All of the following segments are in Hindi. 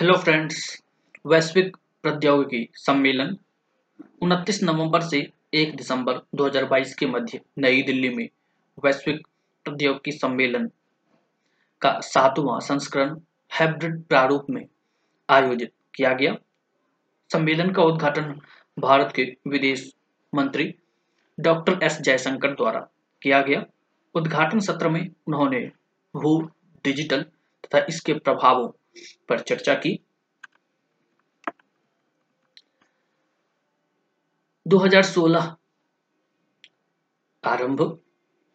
हेलो फ्रेंड्स, वैश्विक प्रौद्योगिकी सम्मेलन 29 नवंबर से 1 दिसंबर 2022 के मध्य नई दिल्ली में वैश्विक प्रौद्योगिकी सम्मेलन का 7वां संस्करण हाइब्रिड प्रारूप में आयोजित किया गया। सम्मेलन का उद्घाटन भारत के विदेश मंत्री डॉक्टर एस. जयशंकर द्वारा किया गया। उद्घाटन सत्र में उन्होंने भू, डिजिटल तथा इसके प्रभावों पर चर्चा की। 2016 आरंभ।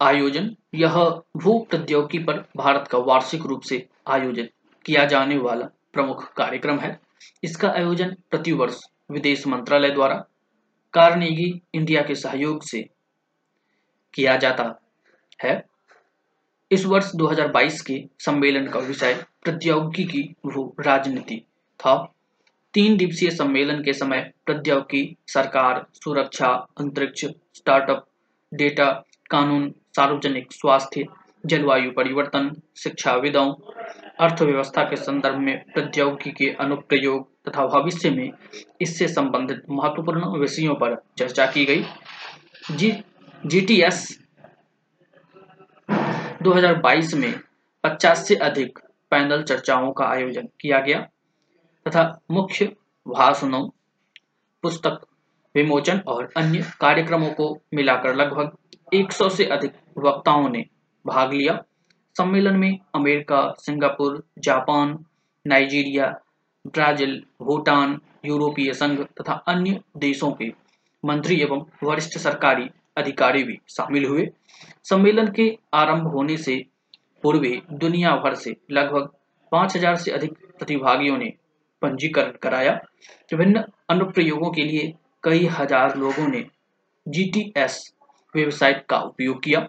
आयोजन: यह भू प्रौद्योगिकी पर भारत का वार्षिक रूप से आयोजित किया जाने वाला प्रमुख कार्यक्रम है। इसका आयोजन प्रतिवर्ष विदेश मंत्रालय द्वारा कार्नेगी इंडिया के सहयोग से किया जाता है। इस वर्ष 2022 के सम्मेलन का विषय प्रौद्योगिकी की भू राजनीति था। 3 दिवसीय सम्मेलन के समय प्रौद्योगिकी, सरकार, सुरक्षा, अंतरिक्ष, स्टार्टअप, डेटा, कानून, सार्वजनिक स्वास्थ्य, जलवायु परिवर्तन, शिक्षाविदों, अर्थव्यवस्था के संदर्भ में प्रौद्योगिकी के अनुप्रयोग तथा भविष्य में इससे संबंधित महत्वपूर्ण विषयों पर चर्चा की गई। जीटीएस 2022 में 50 से अधिक पैनल चर्चाओं का आयोजन किया गया तथा मुख्य भाषणों, पुस्तक विमोचन और अन्य कार्यक्रमों को मिलाकर लगभग 100 से अधिक वक्ताओं ने भाग लिया। सम्मेलन में America, Singapore, Japan, Nigeria, Brazil, Bhutan, यूरोपीय संघ तथा अन्य देशों के मंत्री एवं वरिष्ठ सरकारी अधिकारी भी शामिल हुए। सम्मेलन के आरंभ होने से पूर्व दुनिया भर से लगभग 5000 से अधिक प्रतिभागियों ने पंजीकरण कराया। विभिन्न अनुप्रयोगों के लिए कई हजार लोगों ने जीटीएस वेबसाइट का उपयोग किया।